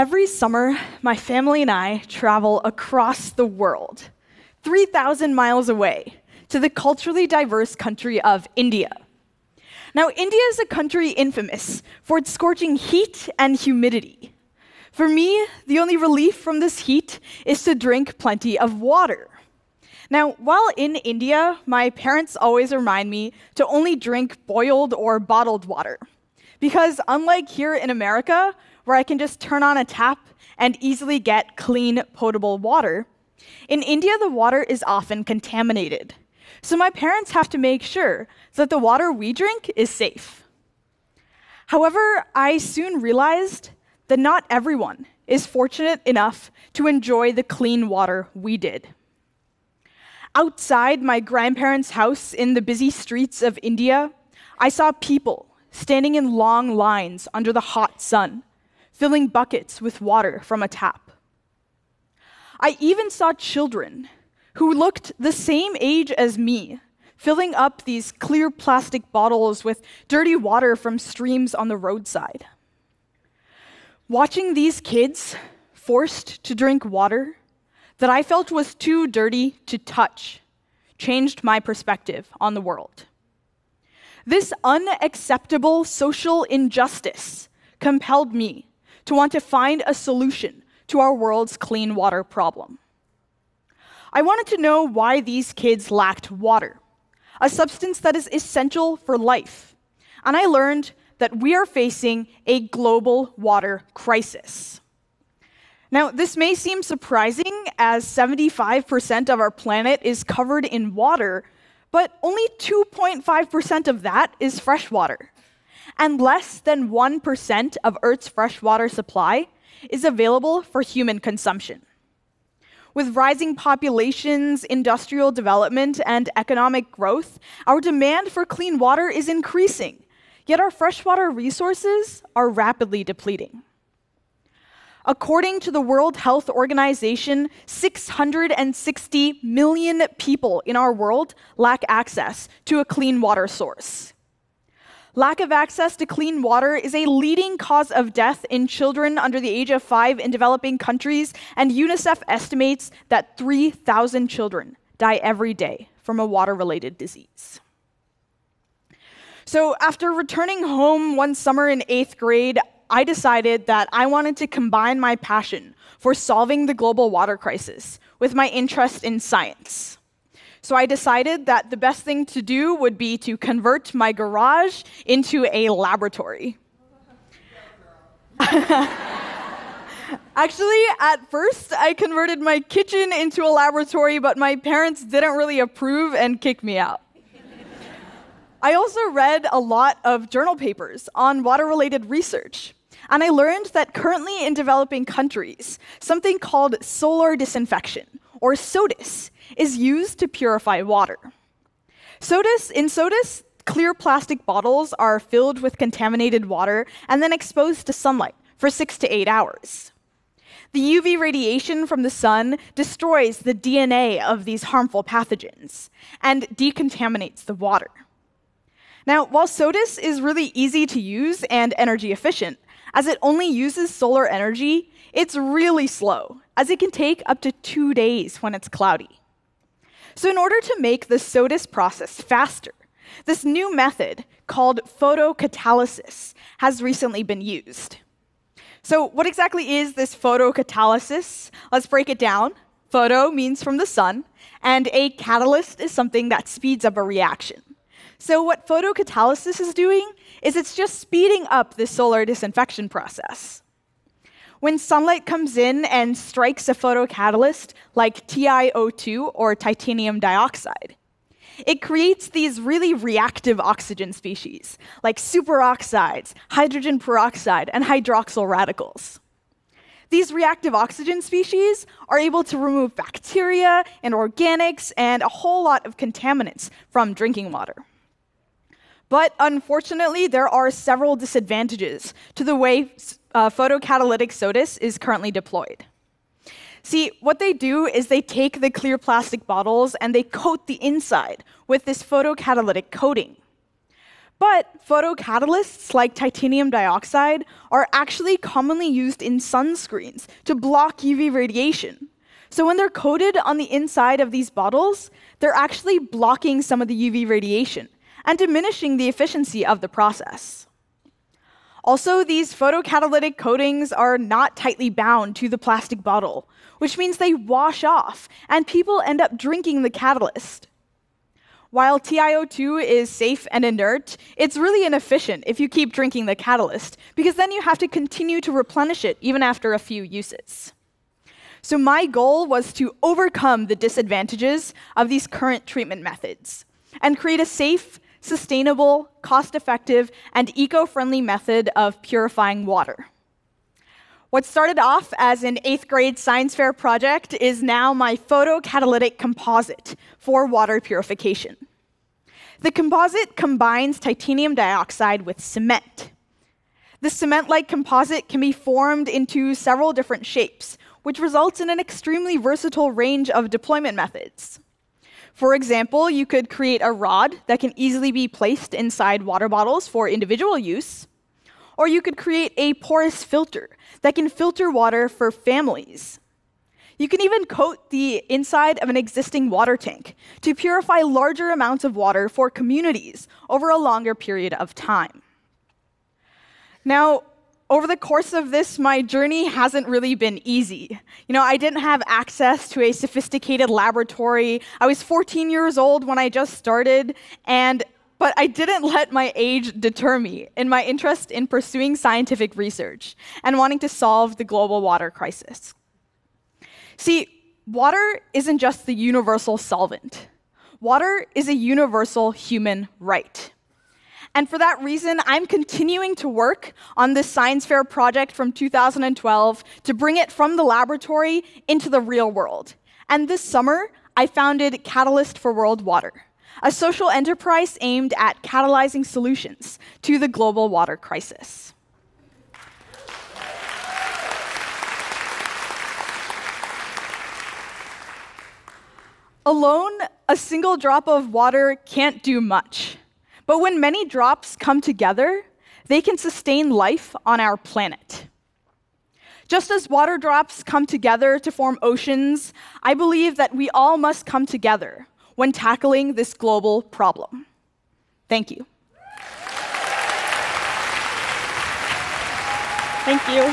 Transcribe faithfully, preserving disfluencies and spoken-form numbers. Every summer, my family and I travel across the world, three thousand miles away, to the culturally diverse country of India. Now, India is a country infamous for its scorching heat and humidity. For me, the only relief from this heat is to drink plenty of water. Now, while in India, my parents always remind me to only drink boiled or bottled water, because unlike here in America, where I can just turn on a tap and easily get clean, potable water, in India, the water is often contaminated. So my parents have to make sure that the water we drink is safe. However, I soon realized that not everyone is fortunate enough to enjoy the clean water we did. Outside my grandparents' house in the busy streets of India, I saw people standing in long lines under the hot sun, filling buckets with water from a tap. I even saw children who looked the same age as me, filling up these clear plastic bottles with dirty water from streams on the roadside. Watching these kids forced to drink water that I felt was too dirty to touch changed my perspective on the world. This unacceptable social injustice compelled me to want to find a solution to our world's clean water problem. I wanted to know why these kids lacked water, a substance that is essential for life. And I learned that we are facing a global water crisis. Now, this may seem surprising, as seventy-five percent of our planet is covered in water, but only two point five percent of that is fresh water. And less than one percent of Earth's freshwater supply is available for human consumption. With rising populations, industrial development, and economic growth, our demand for clean water is increasing, yet our freshwater resources are rapidly depleting. According to the World Health Organization, six hundred sixty million people in our world lack access to a clean water source. Lack of access to clean water is a leading cause of death in children under the age of five in developing countries, and UNICEF estimates that three thousand children die every day from a water-related disease. So after returning home one summer in eighth grade, I decided that I wanted to combine my passion for solving the global water crisis with my interest in science. So I decided that the best thing to do would be to convert my garage into a laboratory. Actually, at first, I converted my kitchen into a laboratory, but my parents didn't really approve and kicked me out. I also read a lot of journal papers on water-related research, and I learned that currently in developing countries, something called solar disinfection, or SODIS, is used to purify water. SODIS, in SODIS, clear plastic bottles are filled with contaminated water and then exposed to sunlight for six to eight hours. The U V radiation from the sun destroys the D N A of these harmful pathogens and decontaminates the water. Now, while SODIS is really easy to use and energy efficient, as it only uses solar energy, it's really slow, as it can take up to two days when it's cloudy. So in order to make the SODIS process faster, this new method called photocatalysis has recently been used. So what exactly is this photocatalysis? Let's break it down. Photo means from the sun, and a catalyst is something that speeds up a reaction. So what photocatalysis is doing is it's just speeding up the solar disinfection process. When sunlight comes in and strikes a photocatalyst like T I O two or titanium dioxide, it creates these really reactive oxygen species like superoxides, hydrogen peroxide, and hydroxyl radicals. These reactive oxygen species are able to remove bacteria and organics and a whole lot of contaminants from drinking water. But unfortunately, there are several disadvantages to the way uh, photocatalytic SODIS is currently deployed. See, what they do is they take the clear plastic bottles and they coat the inside with this photocatalytic coating. But photocatalysts like titanium dioxide are actually commonly used in sunscreens to block U V radiation. So when they're coated on the inside of these bottles, they're actually blocking some of the U V radiation and diminishing the efficiency of the process. Also, these photocatalytic coatings are not tightly bound to the plastic bottle, which means they wash off, and people end up drinking the catalyst. While T i O two is safe and inert, it's really inefficient if you keep drinking the catalyst, because then you have to continue to replenish it even after a few uses. So my goal was to overcome the disadvantages of these current treatment methods and create a safe, sustainable, cost-effective, and eco-friendly method of purifying water. What started off as an eighth grade science fair project is now my photocatalytic composite for water purification. The composite combines titanium dioxide with cement. The cement-like composite can be formed into several different shapes, which results in an extremely versatile range of deployment methods. For example, you could create a rod that can easily be placed inside water bottles for individual use, or you could create a porous filter that can filter water for families. You can even coat the inside of an existing water tank to purify larger amounts of water for communities over a longer period of time. Now, over the course of this, my journey hasn't really been easy. You know, I didn't have access to a sophisticated laboratory. I was fourteen years old when I just started, and but I didn't let my age deter me in my interest in pursuing scientific research and wanting to solve the global water crisis. See, water isn't just the universal solvent. Water is a universal human right. And for that reason, I'm continuing to work on this science fair project from two thousand twelve to bring it from the laboratory into the real world. And this summer, I founded Catalyst for World Water, a social enterprise aimed at catalyzing solutions to the global water crisis. Alone, a single drop of water can't do much. But when many drops come together, they can sustain life on our planet. Just as water drops come together to form oceans, I believe that we all must come together when tackling this global problem. Thank you. Thank you.